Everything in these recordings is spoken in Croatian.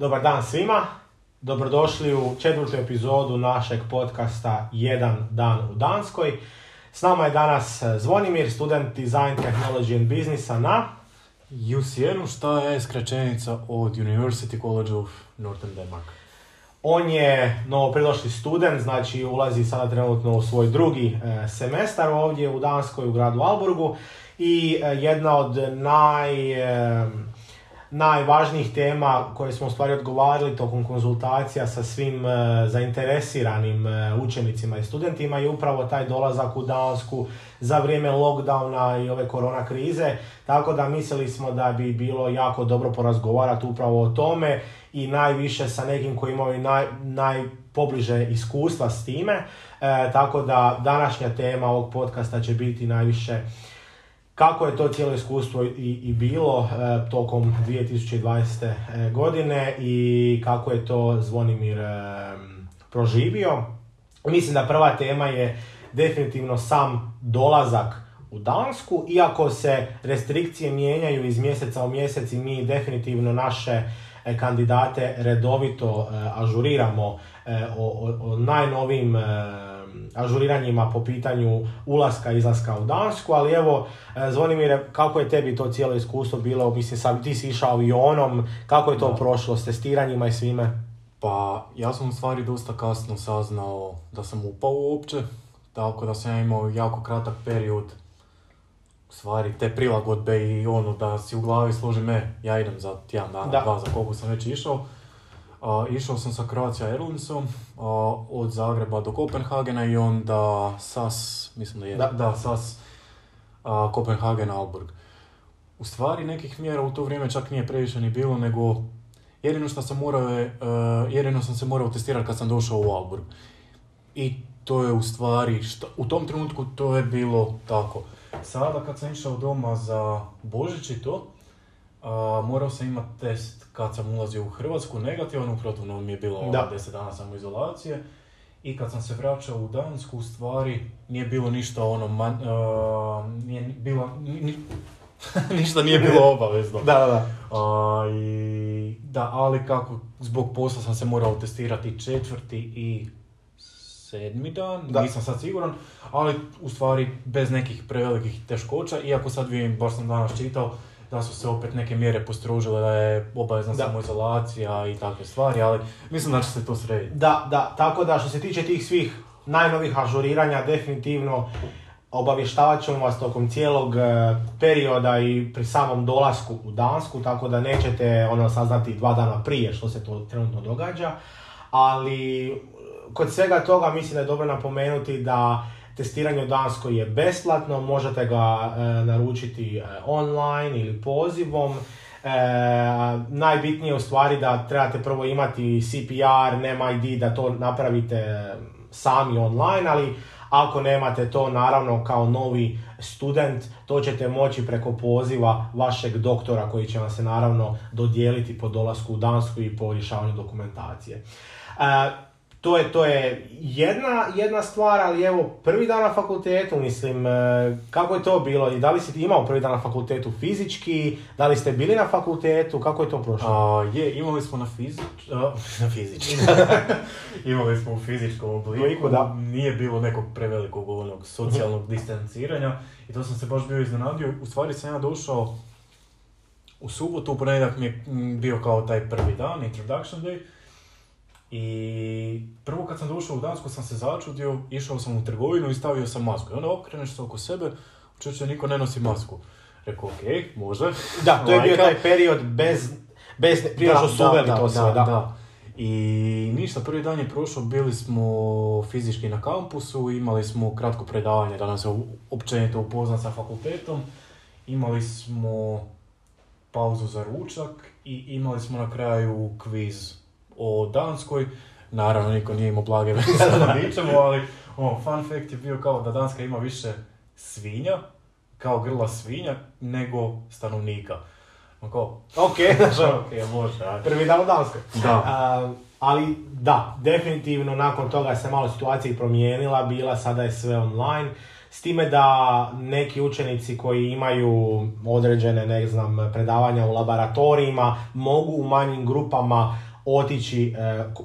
Dobar dan svima, dobrodošli u 4. epizodu našeg podcasta Jedan dan u Danskoj. S nama je danas Zvonimir, student Design Technology and Businessa na UCN-u, što je skraćenica od University College of Northern Denmark. On je novopridošli student, znači ulazi sada trenutno u svoj drugi semestar ovdje u Danskoj, u gradu Aalborgu. I jedna od najvažnijih tema koje smo u stvari odgovarali tokom konzultacija sa svim zainteresiranim učenicima i studentima je upravo taj dolazak u Dansku za vrijeme lockdowna i ove korona krize, tako da mislili smo da bi bilo jako dobro porazgovarati upravo o tome i najviše sa nekim koji imaju najpobliže iskustva s time, tako da današnja tema ovog podcasta će biti najviše kako je to cijelo iskustvo i bilo tokom 2020. godine i kako je to Zvonimir proživio. Mislim da prva tema je definitivno sam dolazak u Dansku. Iako se restrikcije mijenjaju iz mjeseca u mjesec i mi definitivno naše kandidate redovito ažuriramo o najnovijim ažuriranjima po pitanju ulaska i izlaska u Dansku, ali evo, Zvonimire, kako je tebi to cijelo iskustvo bilo, mislim, ti si išao avionom, kako je to prošlo s testiranjima i svime? Pa, ja sam u stvari dosta kasno saznao da sam upao uopće, tako da sam ja imao jako kratak period, u stvari te prilagodbe i ono da si u glavi složi me, ja idem za tjedan dana, dva, za koliko sam već išao. Išao sam sa Croatia Airlinesom od Zagreba do Kopenhagena i onda SAS, mislim da je, SAS Kopenhagen Aalborg. U stvari nekih mjera u to vrijeme čak nije previše ni bilo, nego jedino što sam morao je, jedino sam se morao testirati kad sam došao u Aalborg. I to je u stvari, u tom trenutku to je bilo tako. Sada kad sam išao doma za Božić i to, morao sam imati test kad sam ulazio u Hrvatsku, negativan, protivno mi je bilo 10 dana samo izolacije. I kad sam se vraćao u Dansku, u stvari nije bilo ništa ono, ništa nije bilo obavezno. Ali kako, zbog posla sam se morao testirati 4. i 7. dan, nisam sad siguran, ali u stvari bez nekih prevelikih teškoća, iako sad vidim, baš sam danas čitao, da su se opet neke mjere postrožile, da je obavezna samoizolacija i takve stvari, ali mislim da će se to srediti. Tako da što se tiče tih svih najnovih ažuriranja, definitivno obavještavat ćemo vas tokom cijelog perioda i pri samom dolasku u Dansku, tako da nećete saznati 2 dana prije što se to trenutno događa, ali kod svega toga mislim da je dobro napomenuti da testiranje u Danskoj je besplatno, možete ga naručiti online ili pozivom. Najbitnije je u stvari da trebate prvo imati CPR, NemID, da to napravite sami online, ali ako nemate to, naravno, kao novi student, to ćete moći preko poziva vašeg doktora koji će vam se naravno dodijeliti po dolasku u Dansku i po rješavanju dokumentacije. To je jedna stvar, ali evo, prvi dan na fakultetu, mislim, kako je to bilo i da li si imao prvi dan na fakultetu fizički, da li ste bili na fakultetu, kako je to prošlo? Imali smo imali smo u fizičkom obliku, nije bilo nekog prevelikog onog socijalnog distanciranja i to sam se baš bio iznenadio, u stvari sam ja došao u subotu, u ponedjeljak mi je bio kao taj prvi dan, introduction day. I prvo kad sam došao u Dansku sam se začudio, išao sam u trgovinu i stavio sam masku. I onda okreneš se oko sebe, čuče niko ne nosi masku. Rekao, okej, može. Da, to je bio taj period bez prilažu suveli to sve. I ništa, prvi dan je prošao, bili smo fizički na kampusu, imali smo kratko predavanje da nam se općenito upozna sa fakultetom. Imali smo pauzu za ručak i imali smo na kraju kviz o Danskoj. Naravno, niko nije imao blage veze da ničemu, ali fun fact je bio kao da Danska ima više svinja, kao grla svinja, nego stanovnika. Može. Ali prvi dan u Danskoj. Ali da, definitivno nakon toga se malo situacija promijenila, bila sada je sve online. S time da neki učenici koji imaju određene predavanja u laboratorijima mogu u manjim grupama otići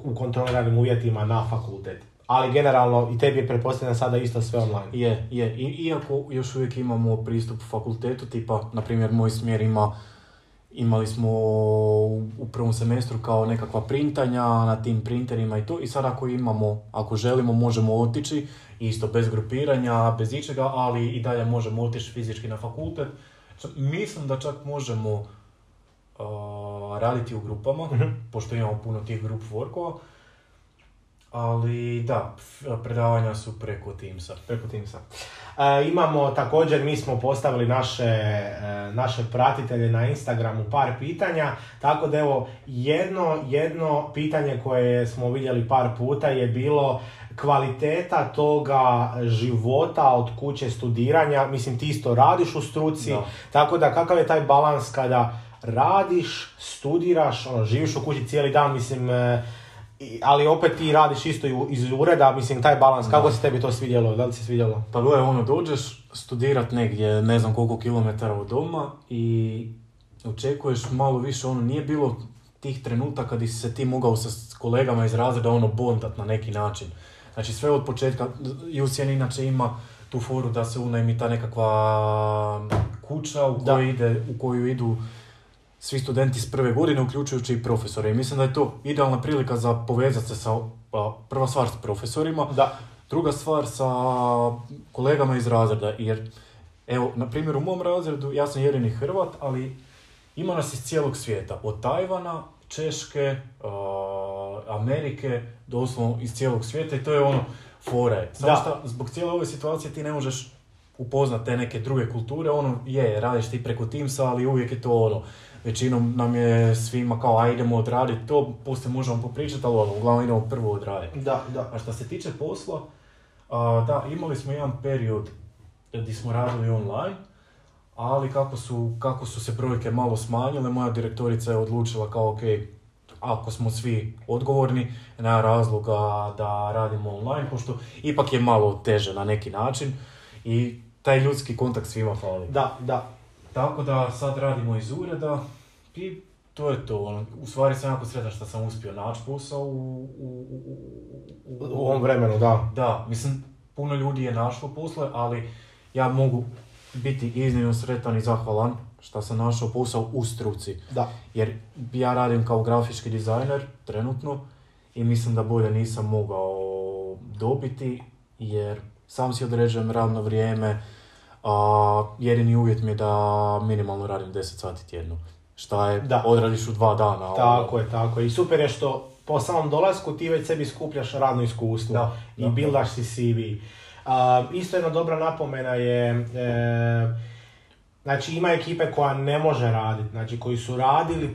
u kontroliranim uvjetima na fakultet. Ali generalno i tebi je pretpostavljeno sada isto sve online. Je. Iako još uvijek imamo pristup fakultetu, tipa, na primjer, moj smjer imali smo u prvom semestru kao nekakva printanja na tim printerima i to. I sad ako želimo, možemo otići, isto bez grupiranja, bez ičega, ali i dalje možemo otići fizički na fakultet. Mislim da čak možemo raditi u grupama, pošto imamo puno tih grup workova. Ali da, predavanja su preko Teamsa. Imamo također, mi smo postavili naše pratitelje na Instagramu par pitanja, tako da evo, jedno pitanje koje smo vidjeli par puta je bilo kvaliteta toga života od kuće studiranja, mislim ti isto radiš u struci, no. Tako da kakav je taj balans kada radiš, studiraš, živiš u kući cijeli dan, mislim... Ali opet ti radiš isto iz ureda, mislim taj balans, kako se tebi to svidjelo, da li se svidjelo? Pa gledaj, dođeš studirat negdje, ne znam koliko kilometara od doma i očekuješ malo više, nije bilo tih trenutaka gdje si se ti mogao sa kolegama iz razreda bondat na neki način. Znači sve od početka, UCN inače ima tu foru da se unajmi ta nekakva kuća u koju idu svi studenti s prve godine, uključujući i profesore. I mislim da je to idealna prilika za povezati se sa, prva stvar s profesorima, druga stvar sa kolegama iz razreda. Jer, evo, na primjer u mom razredu, ja sam jedini Hrvat, ali ima nas iz cijelog svijeta. Od Tajvana, Češke, Amerike, doslovno iz cijelog svijeta i to je fora. Samo što zbog cijele ove situacije ti ne možeš upoznat te neke druge kulture, radiš ti preko Teamsa, ali uvijek je to većinom nam je svima kao, idemo odraditi to, poslije možemo popričati, ali uglavnom idemo prvo odraditi. Da. A što se tiče posla, imali smo jedan period gdje smo radili online, ali kako su se brojke malo smanjile, moja direktorica je odlučila kao, ako smo svi odgovorni, nema razloga da radimo online, pošto ipak je malo teže na neki način i taj ljudski kontakt svima fali. Da. Tako da sad radimo iz ureda i to je to. U stvari sam jako sretan što sam uspio naći posao u ovom vremenu, da. Da, mislim, puno ljudi je našlo posle, ali ja mogu biti iznimno sretan i zahvalan što sam našao posao u struci. Da. Jer ja radim kao grafički dizajner trenutno i mislim da bolje nisam mogao dobiti jer sam si određujem radno vrijeme. Jedini uvjet mi je da minimalno radim 10 sati tjedno. Šta je, odradiš u 2 dana. Tako je. I super je što po samom dolasku ti već sebi skupljaš radno iskustvo i bildaš si CV. Isto jedna dobra napomena je, znači ima ekipe koja ne može raditi, znači koji su radili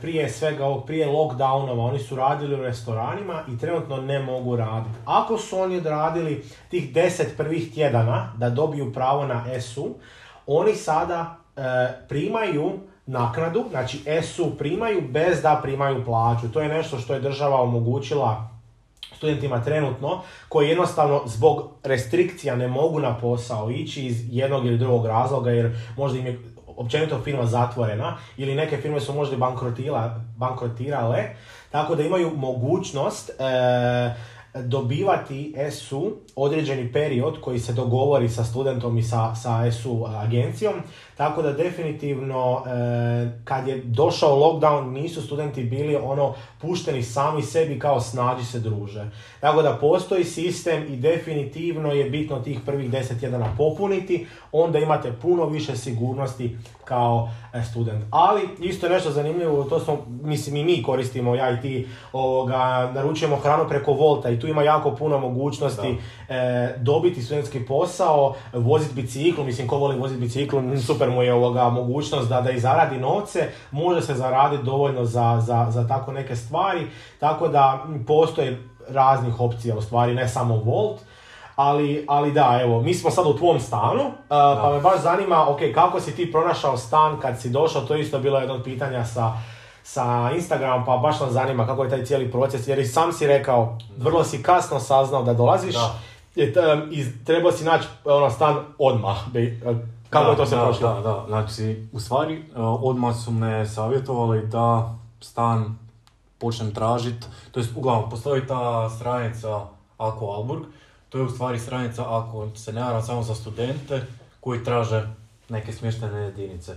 prije svega ovog, prije lockdownova, oni su radili u restoranima i trenutno ne mogu raditi. Ako su oni odradili tih 10 prvih tjedana da dobiju pravo na SU, oni sada primaju naknadu, znači SU primaju bez da primaju plaću. To je nešto što je država omogućila studentima trenutno, koji jednostavno zbog restrikcija ne mogu na posao ići iz jednog ili drugog razloga, jer možda im je općenito firma zatvorena ili neke firme su možda bankrotirale, tako da imaju mogućnost dobivati SU određeni period koji se dogovori sa studentom i sa SU agencijom, tako da definitivno kad je došao lockdown nisu studenti bili pušteni sami sebi kao snađi se druže. Tako da postoji sistem i definitivno je bitno tih prvih 10 tjedana popuniti, onda imate puno više sigurnosti kao student. Ali isto je nešto zanimljivo, to smo, mislim i mi koristimo, ja i ti, naručujemo hranu preko Volta i tu ima jako puno mogućnosti dobiti studentski posao, voziti biciklom, mislim ko voli voziti biciklom, super mu je mogućnost da i zaradi novce, može se zaraditi dovoljno za tako neke stvari, tako da postoje raznih opcija u stvari, ne samo Volt. Ali da, evo, mi smo sad u tvom stanu, pa me baš zanima, kako si ti pronašao stan kad si došao, to je isto bilo jedno od pitanja sa Instagrama, pa baš nam zanima kako je taj cijeli proces, jer sam si rekao, vrlo si kasno saznao da dolaziš, i trebao si naći stan odmah, kako je to se prošlo? Da, znači, u stvari, odmah su me savjetovali da stan počnem tražiti, to jest uglavnom postoji ta stranica AKU Aalborg, to je u stvari stranica ako se ne varam samo za studente koji traže neke smještene jedinice.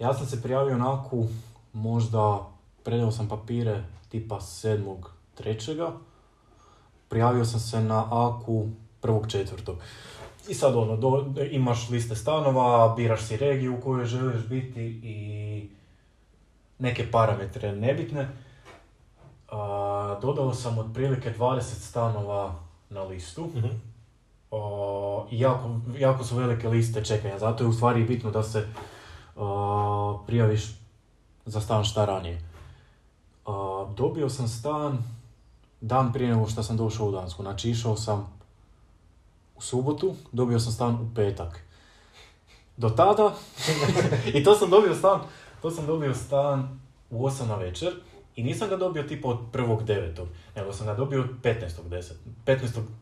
Ja sam se prijavio na AKU, možda predao sam papire tipa 7.3. Prijavio sam se na AKU 1.4. I sad ono, imaš liste stanova, biraš si regiju u kojoj želiš biti i neke parametre nebitne. Dodao sam otprilike 20 stanova na listu. Mm-hmm. Jako su velike liste čekanja, zato je u stvari bitno da se prijaviš za stan šta ranije. Dobio sam stan dan prije nego što sam došao u Dansku, znači išao sam u subotu, dobio sam stan u petak. Do tada, i to sam dobio stan u 8 na večer i nisam ga dobio tipa od 1.9. nego sam ga dobio od 15.10.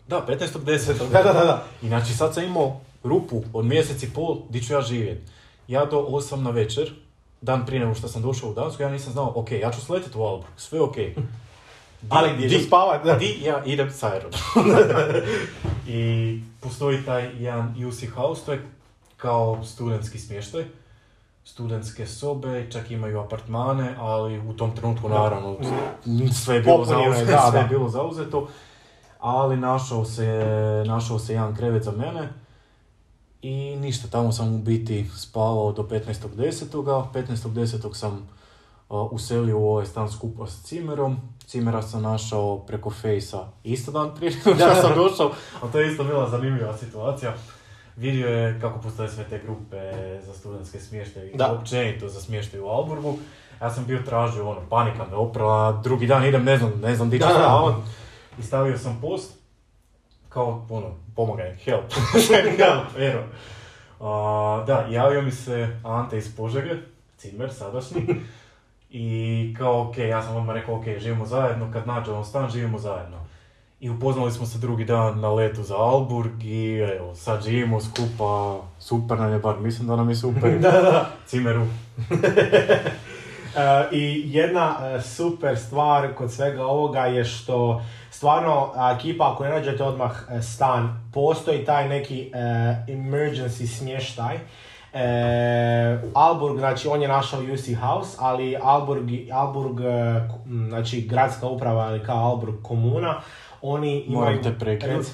15.10. Da. I znači sad sam imao rupu od mjesec i pol gdje ću ja živjeti. Ja do 8 na večer, dan prije nego što sam došao u Dansku, ja nisam znao, ok, ja ću sletiti u Aalborg, sve ok. Ali gdje ću spavat? Di ja idem s aerodrom. I postoji taj jedan UC House, to je kao studentski smještaj. Studentske sobe, čak imaju apartmane, ali u tom trenutku naravno sve je bilo zauzeto. Ali našao se jedan krevet za mene i ništa, tamo sam u biti spavao do 15.10. 15.10. sam uselio u ovaj stan skupa s cimerom. Cimera sam našao preko Fejsa isto dan prije što sam došao, a to je isto bila zanimljiva situacija. Vidio je kako postoje sve te grupe za studentske smještaje i općenito za smještaj u Aalborgu. Ja sam bio tražio, ono, panika me oprala, drugi dan idem, ne znam di ću spavat. I stavio sam post, kao, ono, pomagaj, help, help, da, javio mi se Ante iz Požege, cimer sadašnji. I kao, ok, ja sam odmah rekao, ok, živimo zajedno, kad nađemo stan, živimo zajedno. I upoznali smo se drugi dan na letu za Aalborg i evo, sad živimo skupa, super nam je, bar mislim da nam je super. Da. Cimeru. I jedna super stvar kod svega ovoga je što stvarno ekipa, ako ne nađete odmah stan, postoji taj neki emergency smještaj. Aalborg, znači on je našao UC House, ali Aalborg, znači gradska uprava ili kao Aalborg Komuna, oni imaju... Morate prekret,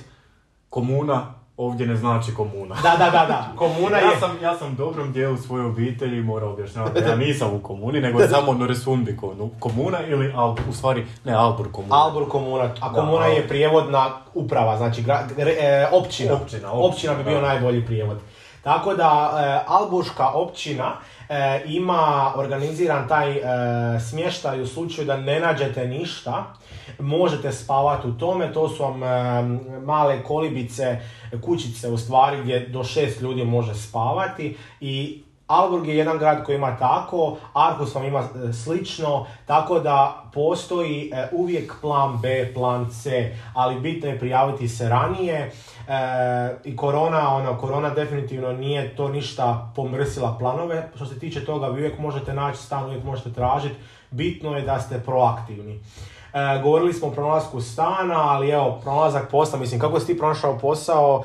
komuna ovdje ne znači komuna. Da. Komuna je... Ja sam dobrom dijelu svoje obitelji morao objašnjavati, ja nisam u komuni, nego samo na Resundbikonu. Komuna ili u stvari, ne, Aalborg Komuna. Aalborg Komuna, a komuna je prijevodna uprava, znači općina. Općina bi bio najbolji prijevod. Tako da Aalborška općina ima organiziran taj smještaj u slučaju da ne nađete ništa. Možete spavati u tome, to su vam male kolibice, kućice u stvari gdje do 6 ljudi može spavati. I Aalborg je jedan grad koji ima tako, Arhus vam ima slično, tako da postoji uvijek plan B, plan C, ali bitno je prijaviti se ranije. I korona definitivno nije to ništa pomrsila planove. Što se tiče toga, vi uvijek možete naći stan, uvijek možete tražiti, bitno je da ste proaktivni. Govorili smo o pronalasku stana, ali evo, pronalazak posla, mislim, kako si ti pronašao posao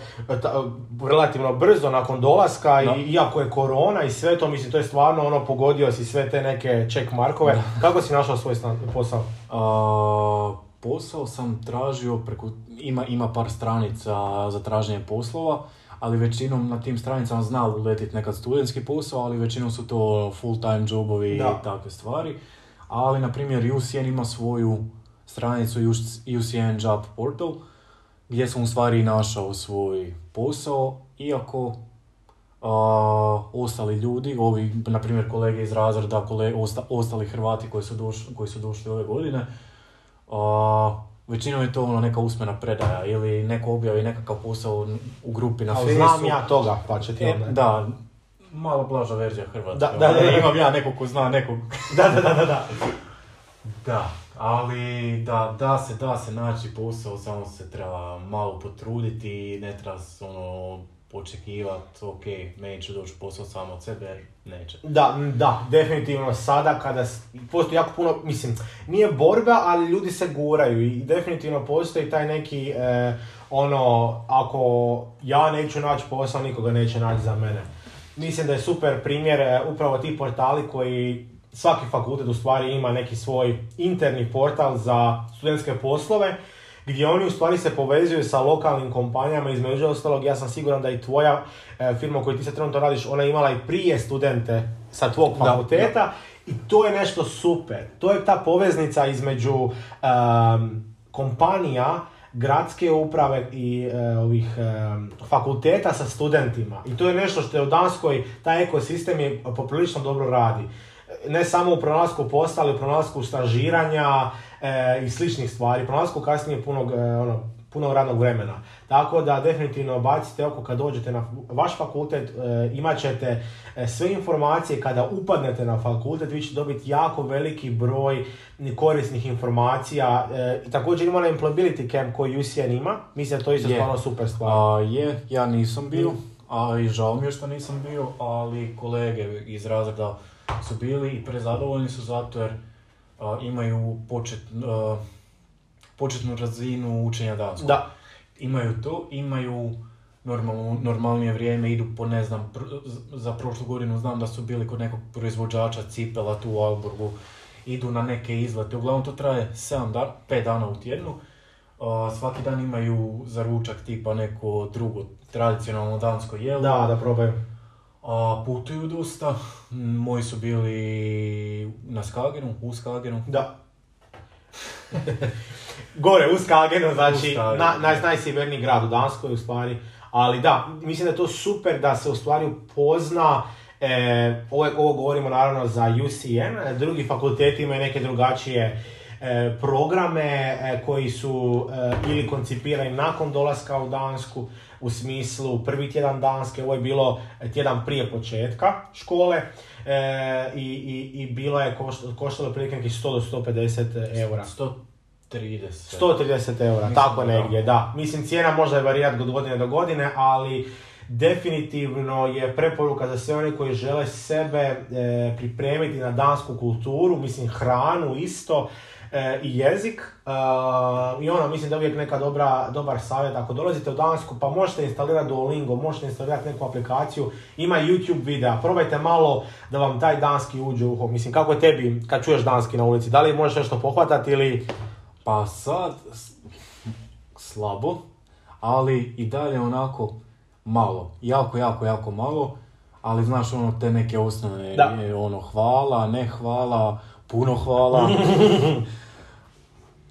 relativno brzo nakon dolaska, iako je korona i sve to, mislim, to je stvarno ono, pogodio si sve te neke check markove. Kako si našao svoj posao? Posao sam tražio preko, ima par stranica za traženje poslova, ali većinom na tim stranicama zna uletiti nekad studentski posao, ali većinom su to full time jobovi i takve stvari. Ali, na primjer, UCN ima svoju stranicu UCN job portal, gdje sam u stvari našao svoj posao, iako ostali ljudi, ovi, na primjer, kolege iz razreda, ostali Hrvati koji su došli ove godine, većinom je to ono neka usmena predaja ili neko objavi nekakav posao u grupi na Facebooku. Ali znam ja toga, pa će ti onda. Da, malo blaža verzija Hrvatska. Da. Imam ja nekog ko zna nekog. Da. Da, ali da se naći posao, samo se treba malo potruditi, ne treba ono očekivati, ok, meni će doći posao samo od sebe, jer neće. Da, definitivno sada kada postoji jako puno, mislim, nije borba, ali ljudi se guraju i definitivno postoji taj neki, ako ja neću naći posao, nikoga neće naći za mene. Mislim da je super primjer upravo ti portali koji svaki fakultet u stvari ima neki svoj interni portal za studentske poslove, gdje oni u stvari se povezuju sa lokalnim kompanijama, između ostalog ja sam siguran da i tvoja firma u kojoj ti se trenutno radiš, ona je imala i prije studente sa tvog fakulteta i to je nešto super. To je ta poveznica između kompanija, gradske uprave i fakulteta sa studentima. I to je nešto što je u Danskoj, taj ekosistem je poprilično dobro radi. Ne samo u pronalasku posla, ali u pronalasku stažiranja i sličnih stvari, pronalasku kasnije punog radnog vremena. Tako da definitivno bacite oko kad dođete na vaš fakultet, imat ćete sve informacije kada upadnete na fakultet, vi ćete dobiti jako veliki broj korisnih informacija. Također ima na Employability Camp koji UCN ima, mislim da to isto stvarno super stvar. Ja nisam bio, i žao mi je što nisam bio, ali kolege iz razreda su bili i prezadovoljni su zato jer imaju početnu razinu učenja danskog. Da. Imaju to, imaju normalnije vrijeme, idu po ne znam, za prošlu godinu znam da su bili kod nekog proizvođača cipela tu u Aalborgu, idu na neke izlete, uglavnom to traje 5 dana u tjednu. Svaki dan imaju za ručak tipa neko drugo tradicionalno dansko jelo. Da probaju. Putuju dosta, moji su bili na Skagenu, u Skagenu. Da. Gore, u Skagenu, znači najsjeverniji grad u Danskoj u stvari. Ali da, mislim da je to super da se u stvari upozna, ovo govorimo naravno za UCN, drugi fakulteti imaju neke drugačije programe koji su ili koncipirani nakon dolaska u Dansku, u smislu prvi tjedan Danske, ovo je bilo tjedan prije početka škole i bilo je koštalo prilike nekih 100 do 150 eura. 130 eura, tako negdje, da. Mislim, cijena može varirati od godine do godine, ali definitivno je preporuka za sve oni koji žele sebe pripremiti na dansku kulturu, mislim hranu isto, i jezik i mislim da je uvijek neka dobar savjet. Ako dolazite u Dansku pa možete instalirati Duolingo, možete instalirati neku aplikaciju, ima YouTube videa, probajte malo da vam taj danski uđe u uho. Mislim, kako je tebi kad čuješ danski na ulici, da li možeš nešto pohvatati ili... Pa sad, slabo, ali i dalje onako malo, jako malo, ali znaš te neke osnovne, hvala, ne hvala, puno hvala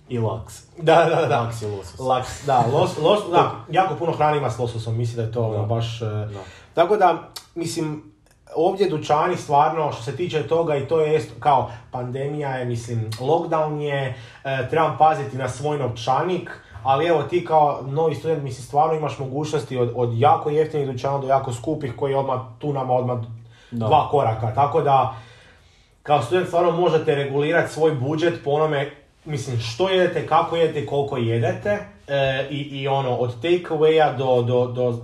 i laks. Da. Laks i losos. Laks, da, los, da, jako puno hrane ima s lososom, mislim da je to baš... Da. Tako da, mislim, ovdje dućani stvarno što se tiče toga i to je kao pandemija je, mislim, lockdown je, trebam paziti na svoj novčanik, ali evo ti kao novi student, mislim, stvarno imaš mogućnosti od jako jeftinih dućana do jako skupih koji odmah tu nama odmah dva koraka, tako da... Kao student stvarno možete regulirati svoj budžet po onome, mislim, što jedete, kako jedete i koliko jedete od take awaya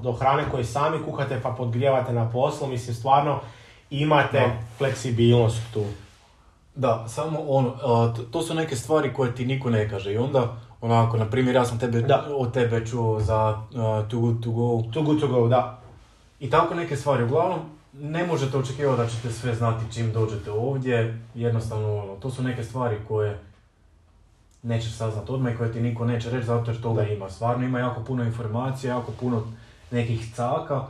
do hrane koje sami kuhate pa podgrijavate na poslu, mislim, stvarno imate fleksibilnost tu. Da, samo to su neke stvari koje ti niko ne kaže i onda onako, na primjer, ja sam od tebe čuo za Too Good To Go. Too Good To Go, da. I tako neke stvari, uglavnom. Ne možete očekivati da ćete sve znati čim dođete ovdje, jednostavno to su neke stvari koje nećeš saznat odmah i koje ti niko neće reći zato jer toga ima. Stvarno ima jako puno informacija, jako puno nekih caka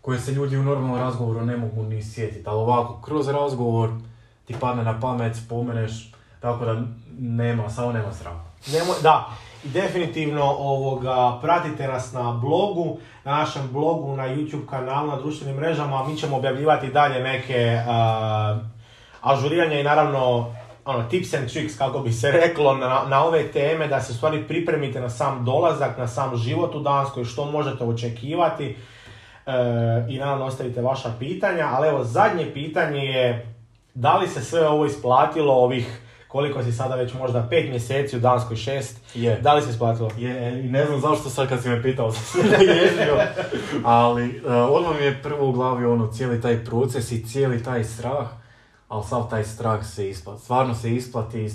koje se ljudi u normalnom razgovoru ne mogu ni sjetiti, ali ovako kroz razgovor ti padne na pamet, spomeneš, tako da nema srama. Da. I definitivno pratite nas na blogu, na našem blogu, na YouTube kanalu, na društvenim mrežama, mi ćemo objavljivati dalje neke ažuriranja i naravno tips and tricks, kako bi se reklo, na ove teme, da se stvari pripremite na sam dolazak, na sam život u Danskoj, što možete očekivati i naravno ostavite vaša pitanja, ali zadnje pitanje je da li se sve ovo isplatilo ovih koliko si sada već možda 5 mjeseci, u Danskoj 6, da li si isplatilo? Ne znam zašto sad kad si me pitao sam se ježio, ali odmah mi je prvo u glavi ono cijeli taj proces i cijeli taj strah, ali sav taj strah se isplati, stvarno se isplati i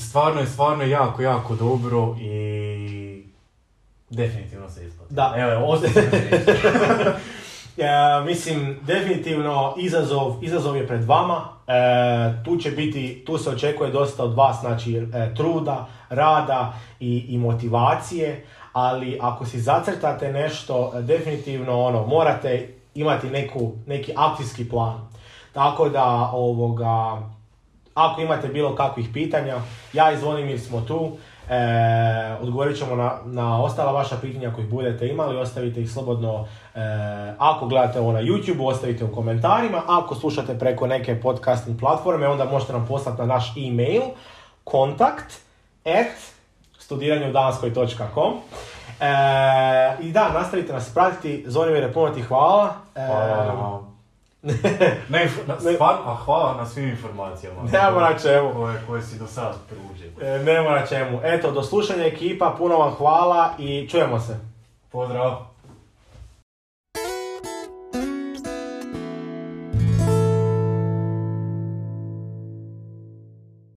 stvarno je jako, jako dobro i definitivno se isplati. Da, evo, ostavljamo se. Mislim, definitivno izazov je pred vama, tu se očekuje dosta od vas, znači truda, rada i motivacije, ali ako si zacrtate nešto, definitivno ono, morate imati neki akcijski plan. Tako da, ako imate bilo kakvih pitanja, ja i Zvonimir smo tu. Odgovorit ćemo na ostala vaša pitanja koji budete imali, ostavite ih slobodno, ako gledate ovo na YouTube, ostavite u komentarima, ako slušate preko neke podcasting platforme, onda možete nam poslati na naš e-mail kontakt@studiranjeudanskoj.com. I da, nastavite nas pratiti. Zvonimire, puno ti hvala. Hvala na svim informacijama. Nema na čemu. Koje si do sad pružio. Nema na čemu. Eto, do slušanja ekipa, puno vam hvala i čujemo se. Pozdrav.